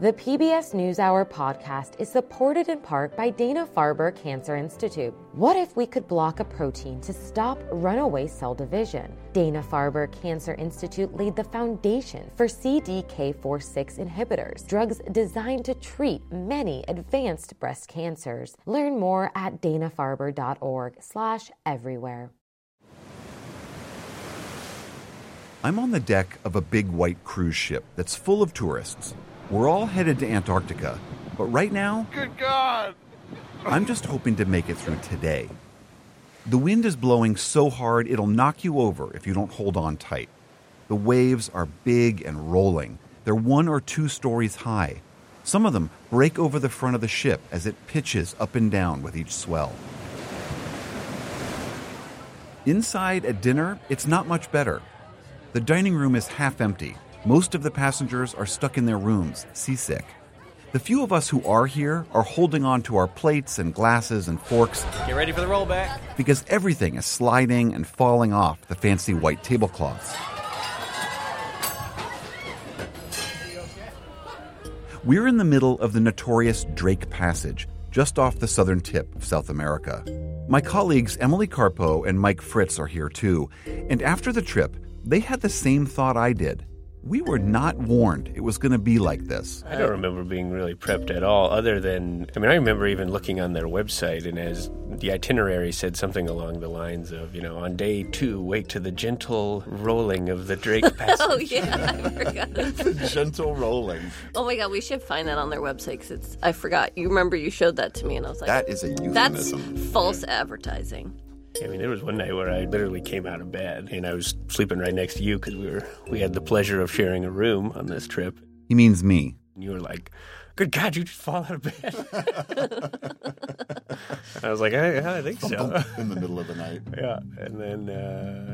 The PBS NewsHour podcast is supported in part by Dana-Farber Cancer Institute. What if we could block a protein to stop runaway cell division? Dana-Farber Cancer Institute laid the foundation for CDK4-6 inhibitors, drugs designed to treat many advanced breast cancers. Learn more at danafarber.org/everywhere. I'm on the deck of a big white cruise ship that's full of tourists. We're all headed to Antarctica, but right now... Good God! I'm just hoping to make it through today. The wind is blowing so hard it'll knock you over if you don't hold on tight. The waves are big and rolling. They're 1 or 2 stories high. Some of them break over the front of the ship as it pitches up and down with each swell. Inside at dinner, it's not much better. The dining room is half empty. Most of the passengers are stuck in their rooms, seasick. The few of us who are here are holding on to our plates and glasses and forks. Get ready for the rollback. Because everything is sliding and falling off the fancy white tablecloths. We're in the middle of the notorious Drake Passage, just off the southern tip of South America. My colleagues Emily Carpo and Mike Fritz are here too. And after the trip, they had the same thought I did. We were not warned it was going to be like this. I don't remember being really prepped at all, other than, I remember even looking on their website, and as the itinerary said something along the lines of, on day 2, wake to the gentle rolling of the Drake Passage. Oh, yeah, I forgot. The gentle rolling. Oh, my God, we should find that on their website, because I forgot. You remember you showed that to me, and I was like, that is a euphemism. That's false advertising. There was one night where I literally came out of bed, and I was sleeping right next to you because we had the pleasure of sharing a room on this trip. He means me. And you were like, "Good God, you just fall out of bed." I was like, "I think so." In the middle of the night. Yeah, and then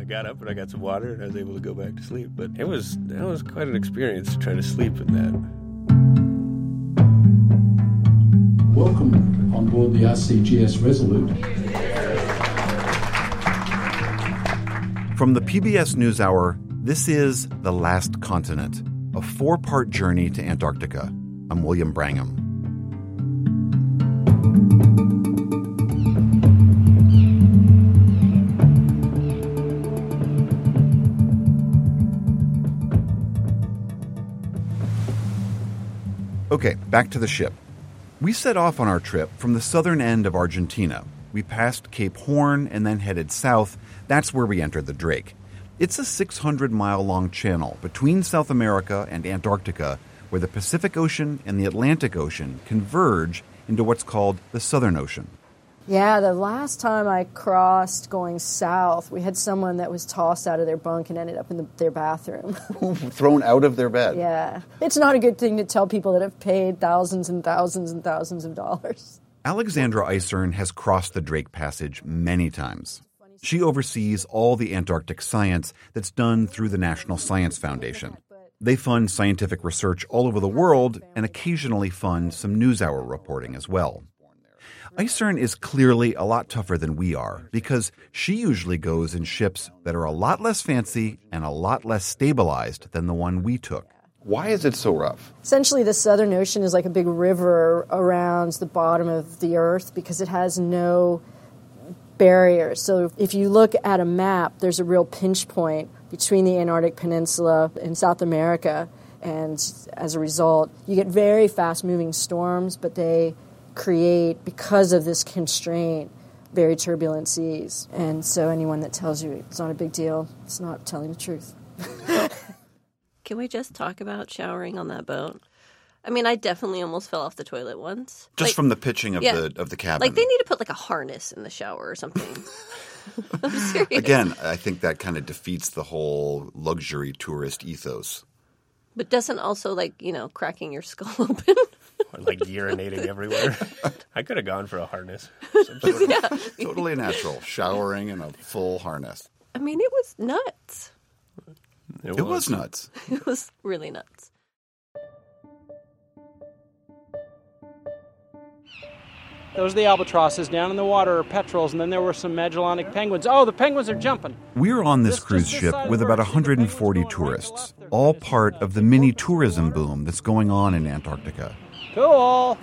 I got up and I got some water and I was able to go back to sleep. But it was quite an experience to try to sleep in that. Welcome on board the RCGS Resolute. From the PBS NewsHour, this is The Last Continent, a 4-part journey to Antarctica. I'm William Brangham. Okay, back to the ship. We set off on our trip from the southern end of Argentina. We passed Cape Horn and then headed south. That's where we entered the Drake. It's a 600-mile-long channel between South America and Antarctica, where the Pacific Ocean and the Atlantic Ocean converge into what's called the Southern Ocean. Yeah, the last time I crossed going south, we had someone that was tossed out of their bunk and ended up in their bathroom. Thrown out of their bed. Yeah. It's not a good thing to tell people that have paid thousands and thousands and thousands of dollars. Alexandra Isern has crossed the Drake Passage many times. She oversees all the Antarctic science that's done through the National Science Foundation. They fund scientific research all over the world and occasionally fund some NewsHour reporting as well. Isern is clearly a lot tougher than we are because she usually goes in ships that are a lot less fancy and a lot less stabilized than the one we took. Why is it so rough? Essentially, the Southern Ocean is like a big river around the bottom of the Earth because it has no barriers. So if you look at a map, there's a real pinch point between the Antarctic Peninsula and South America. And as a result, you get very fast-moving storms, but they create, because of this constraint, very turbulent seas. And so anyone that tells you it's not a big deal, it's not telling the truth. Can we just talk about showering on that boat? I definitely almost fell off the toilet once. Just from the pitching of the cabin. They need to put a harness in the shower or something. I'm serious. Again, I think that kind of defeats the whole luxury tourist ethos. But doesn't also cracking your skull open. Or urinating everywhere. I could have gone for a harness. Totally natural. Showering in a full harness. It was nuts. It was nuts. It was really nuts. Those are the albatrosses. Down in the water are petrels, and then there were some Magellanic penguins. Oh, the penguins are jumping. We're on this cruise ship with about 140 tourists, all part of the mini tourism boom that's going on in Antarctica. Cool.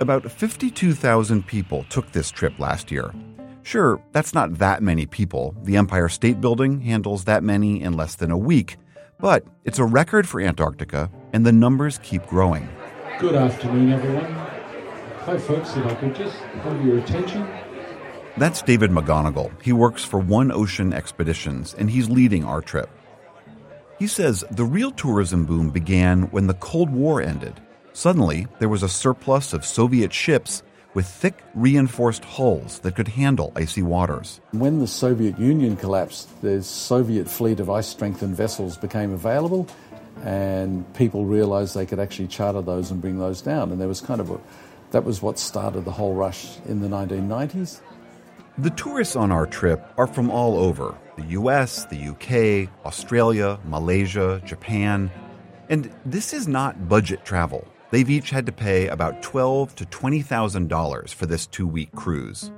About 52,000 people took this trip last year. Sure, that's not that many people. The Empire State Building handles that many in less than a week. But it's a record for Antarctica, and the numbers keep growing. Good afternoon, everyone. Hi, folks. If I could just have your attention. That's David McGonigal. He works for One Ocean Expeditions, and he's leading our trip. He says the real tourism boom began when the Cold War ended. Suddenly, there was a surplus of Soviet ships with thick, reinforced hulls that could handle icy waters. When the Soviet Union collapsed, the Soviet fleet of ice-strengthened vessels became available, and people realized they could actually charter those and bring those down. And there was kind of a... That was what started the whole rush in the 1990s. The tourists on our trip are from all over, the US, the UK, Australia, Malaysia, Japan. And this is not budget travel. They've each had to pay about $12,000 to $20,000 for this two-week cruise.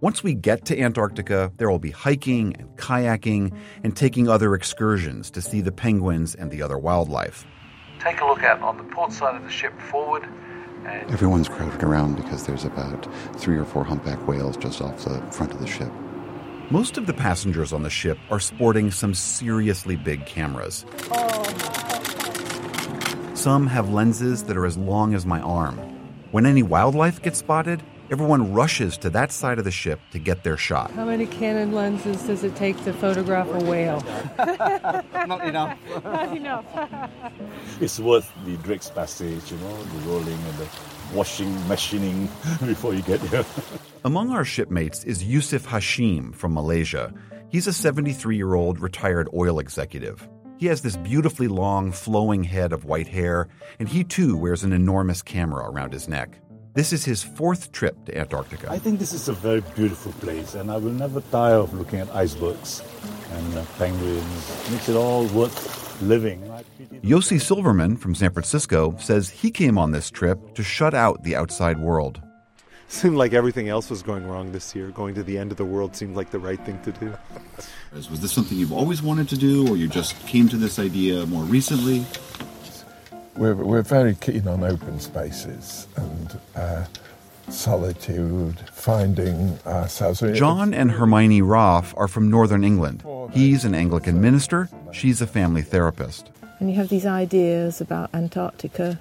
Once we get to Antarctica, there will be hiking and kayaking and taking other excursions to see the penguins and the other wildlife. Take a look out on the port side of the ship forward. Everyone's crowded around because there's about 3 or 4 humpback whales just off the front of the ship. Most of the passengers on the ship are sporting some seriously big cameras. Some have lenses that are as long as my arm. When any wildlife gets spotted, everyone rushes to that side of the ship to get their shot. How many Canon lenses does it take to photograph a whale? Not enough. Not enough. It's worth the Drake Passage, the rolling and the washing, machining before you get here. Among our shipmates is Yusuf Hashim from Malaysia. He's a 73-year-old retired oil executive. He has this beautifully long, flowing head of white hair, and he too wears an enormous camera around his neck. This is his 4th trip to Antarctica. I think this is a very beautiful place, and I will never tire of looking at icebergs and penguins. It makes it all worth living. Yossi Silverman from San Francisco says he came on this trip to shut out the outside world. Seemed like everything else was going wrong this year. Going to the end of the world seemed like the right thing to do. Was this something you've always wanted to do, or you just came to this idea more recently? We're very keen on open spaces and solitude, finding ourselves. John and Hermione Raff are from Northern England. He's an Anglican minister. She's a family therapist. And you have these ideas about Antarctica,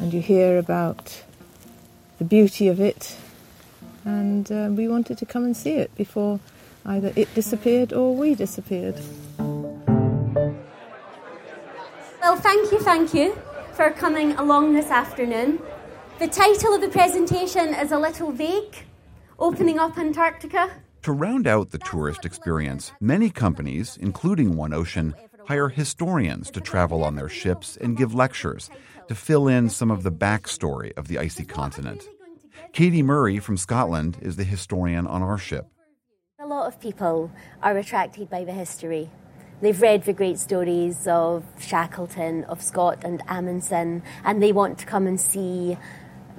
and you hear about the beauty of it. And we wanted to come and see it before either it disappeared or we disappeared. Well, thank you for coming along this afternoon. The title of the presentation is a little vague, Opening Up Antarctica. To round out the tourist experience, many companies, including One Ocean, hire historians to travel on their ships and give lectures to fill in some of the backstory of the icy continent. Katie Murray from Scotland is the historian on our ship. A lot of people are attracted by the history. They've read the great stories of Shackleton, of Scott and Amundsen, and they want to come and see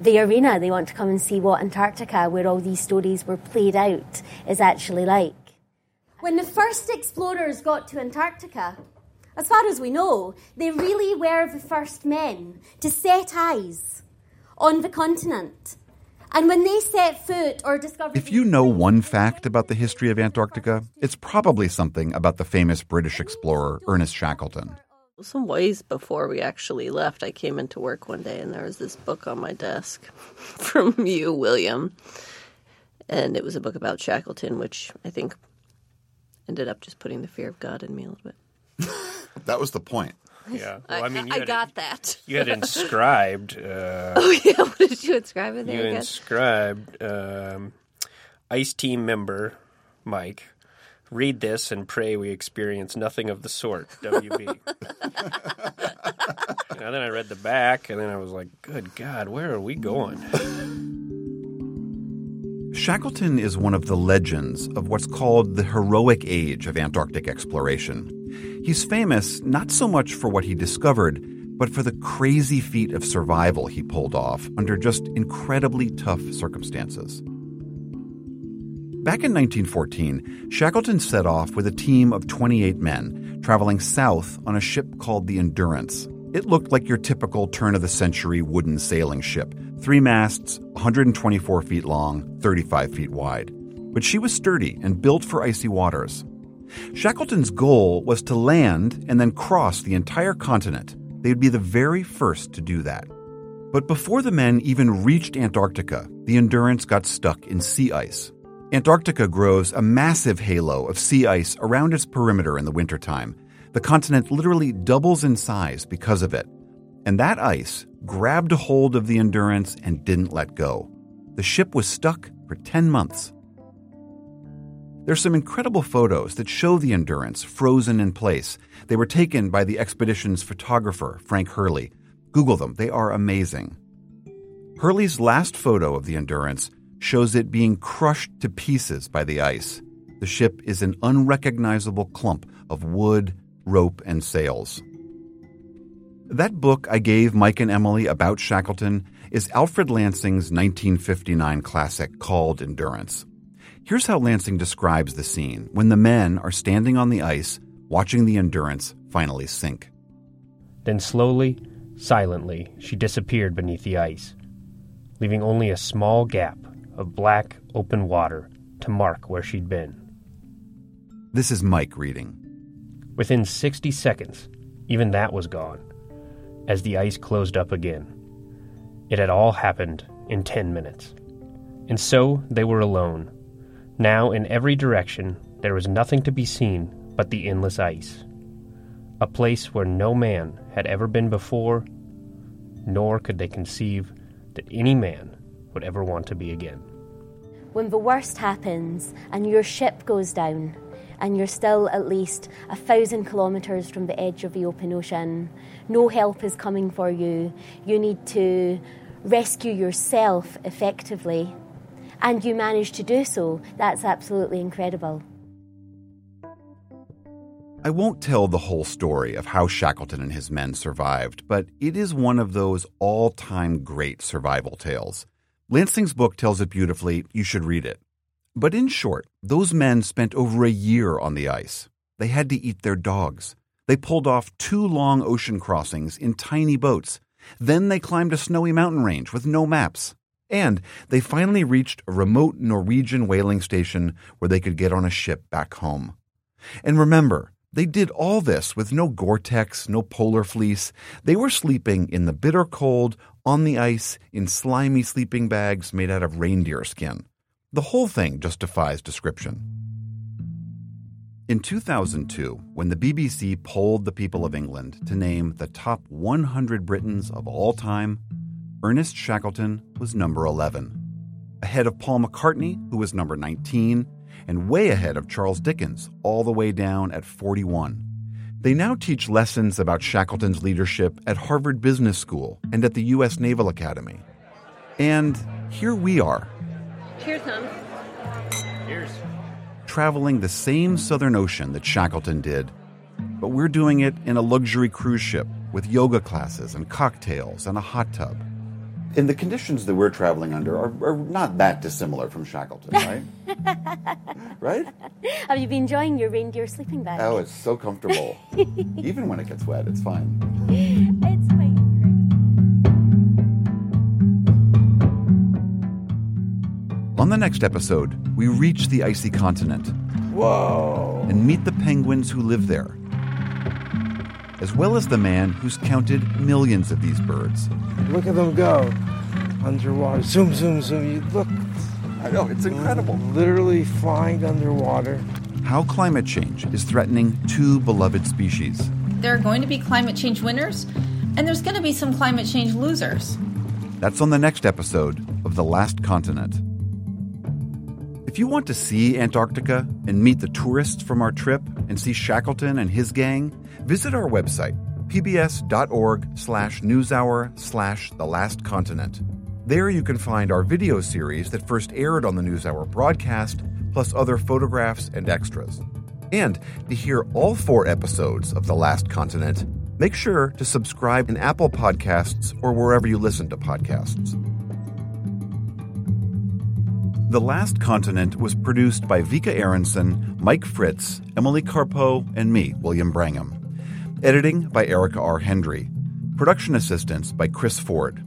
the arena. They want to come and see what Antarctica, where all these stories were played out, is actually like. When the first explorers got to Antarctica, as far as we know, they really were the first men to set eyes on the continent. And when they set foot or discovered... If you know one fact about the history of Antarctica, it's probably something about the famous British explorer Ernest Shackleton. Some ways before we actually left, I came into work one day and there was this book on my desk from you, William. And it was a book about Shackleton, which I think ended up just putting the fear of God in me a little bit. That was the point. Yeah, well, I got that. You had inscribed. What did you inscribe in there? You inscribed Ice Team member Mike. Read this and pray we experience nothing of the sort. WB. And then I read the back, and then I was like, "Good God, where are we going?" Shackleton is one of the legends of what's called the heroic age of Antarctic exploration. He's famous not so much for what he discovered, but for the crazy feat of survival he pulled off under just incredibly tough circumstances. Back in 1914, Shackleton set off with a team of 28 men, traveling south on a ship called the Endurance. It looked like your typical turn-of-the-century wooden sailing ship, 3 masts, 124 feet long, 35 feet wide. But she was sturdy and built for icy waters. Shackleton's goal was to land and then cross the entire continent. They would be the very first to do that. But before the men even reached Antarctica, the Endurance got stuck in sea ice. Antarctica grows a massive halo of sea ice around its perimeter in the wintertime. The continent literally doubles in size because of it. And that ice grabbed a hold of the Endurance and didn't let go. The ship was stuck for 10 months. There's some incredible photos that show the Endurance frozen in place. They were taken by the expedition's photographer, Frank Hurley. Google them. They are amazing. Hurley's last photo of the Endurance shows it being crushed to pieces by the ice. The ship is an unrecognizable clump of wood, rope, and sails. That book I gave Mike and Emily about Shackleton is Alfred Lansing's 1959 classic called Endurance. Here's how Lansing describes the scene when the men are standing on the ice, watching the Endurance finally sink. Then slowly, silently, she disappeared beneath the ice, leaving only a small gap of black, open water to mark where she'd been. This is Mike reading. Within 60 seconds, even that was gone, as the ice closed up again. It had all happened in 10 minutes. And so they were alone. Now, in every direction, there was nothing to be seen but the endless ice, a place where no man had ever been before, nor could they conceive that any man would ever want to be again. When the worst happens and your ship goes down and you're still at least 1,000 kilometres from the edge of the open ocean, no help is coming for you. You need to rescue yourself effectively. And you managed to do so. That's absolutely incredible. I won't tell the whole story of how Shackleton and his men survived, but it is one of those all-time great survival tales. Lansing's book tells it beautifully. You should read it. But in short, those men spent over a year on the ice. They had to eat their dogs. They pulled off 2 long ocean crossings in tiny boats. Then they climbed a snowy mountain range with no maps. And they finally reached a remote Norwegian whaling station where they could get on a ship back home. And remember, they did all this with no Gore-Tex, no polar fleece. They were sleeping in the bitter cold, on the ice, in slimy sleeping bags made out of reindeer skin. The whole thing just defies description. In 2002, when the BBC polled the people of England to name the top 100 Britons of all time, Ernest Shackleton was number 11, ahead of Paul McCartney, who was number 19, and way ahead of Charles Dickens, all the way down at 41. They now teach lessons about Shackleton's leadership at Harvard Business School and at the U.S. Naval Academy. And here we are. Cheers, Tom. Cheers. Traveling the same Southern Ocean that Shackleton did, but we're doing it in a luxury cruise ship with yoga classes and cocktails and a hot tub. And the conditions that we're traveling under are not that dissimilar from Shackleton, right? Right? Have you been enjoying your reindeer sleeping bag? Oh, it's so comfortable. Even when it gets wet, it's fine. It's quite incredible. On the next episode, we reach the icy continent. Whoa! And meet the penguins who live there, as well as the man who's counted millions of these birds. Look at them go underwater. Zoom, zoom, zoom. You look. I know, it's incredible. Literally flying underwater. How climate change is threatening 2 beloved species. There are going to be climate change winners, and there's going to be some climate change losers. That's on the next episode of The Last Continent. If you want to see Antarctica and meet the tourists from our trip and see Shackleton and his gang, visit our website, pbs.org/newshour/thelastcontinent. There you can find our video series that first aired on the NewsHour broadcast, plus other photographs and extras. And to hear all 4 episodes of The Last Continent, Make sure to subscribe in Apple Podcasts or wherever you listen to podcasts. The Last Continent was produced by Vika Aronson, Mike Fritz, Emily Carpo, and me, William Brangham. Editing by Erica R. Hendry. Production assistance by Chris Ford.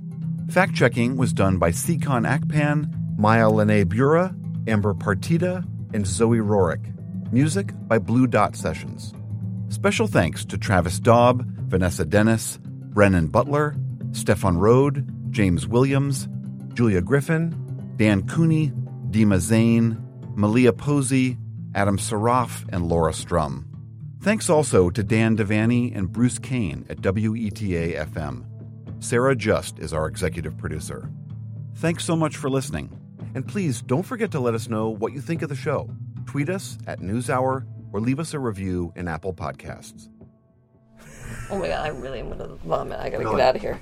Fact-checking was done by Sikon Akpan, Maya Lene Bura, Amber Partida, and Zoe Rorick. Music by Blue Dot Sessions. Special thanks to Travis Daub, Vanessa Dennis, Brennan Butler, Stefan Rode, James Williams, Julia Griffin, Dan Cooney, Dima Zane, Malia Posey, Adam Saraf, and Laura Strum. Thanks also to Dan Devaney and Bruce Kane at WETA-FM. Sarah Just is our executive producer. Thanks so much for listening. And please don't forget to let us know what you think of the show. Tweet us at NewsHour or leave us a review in Apple Podcasts. Oh my God, I really am going to vomit. I got to get out of here.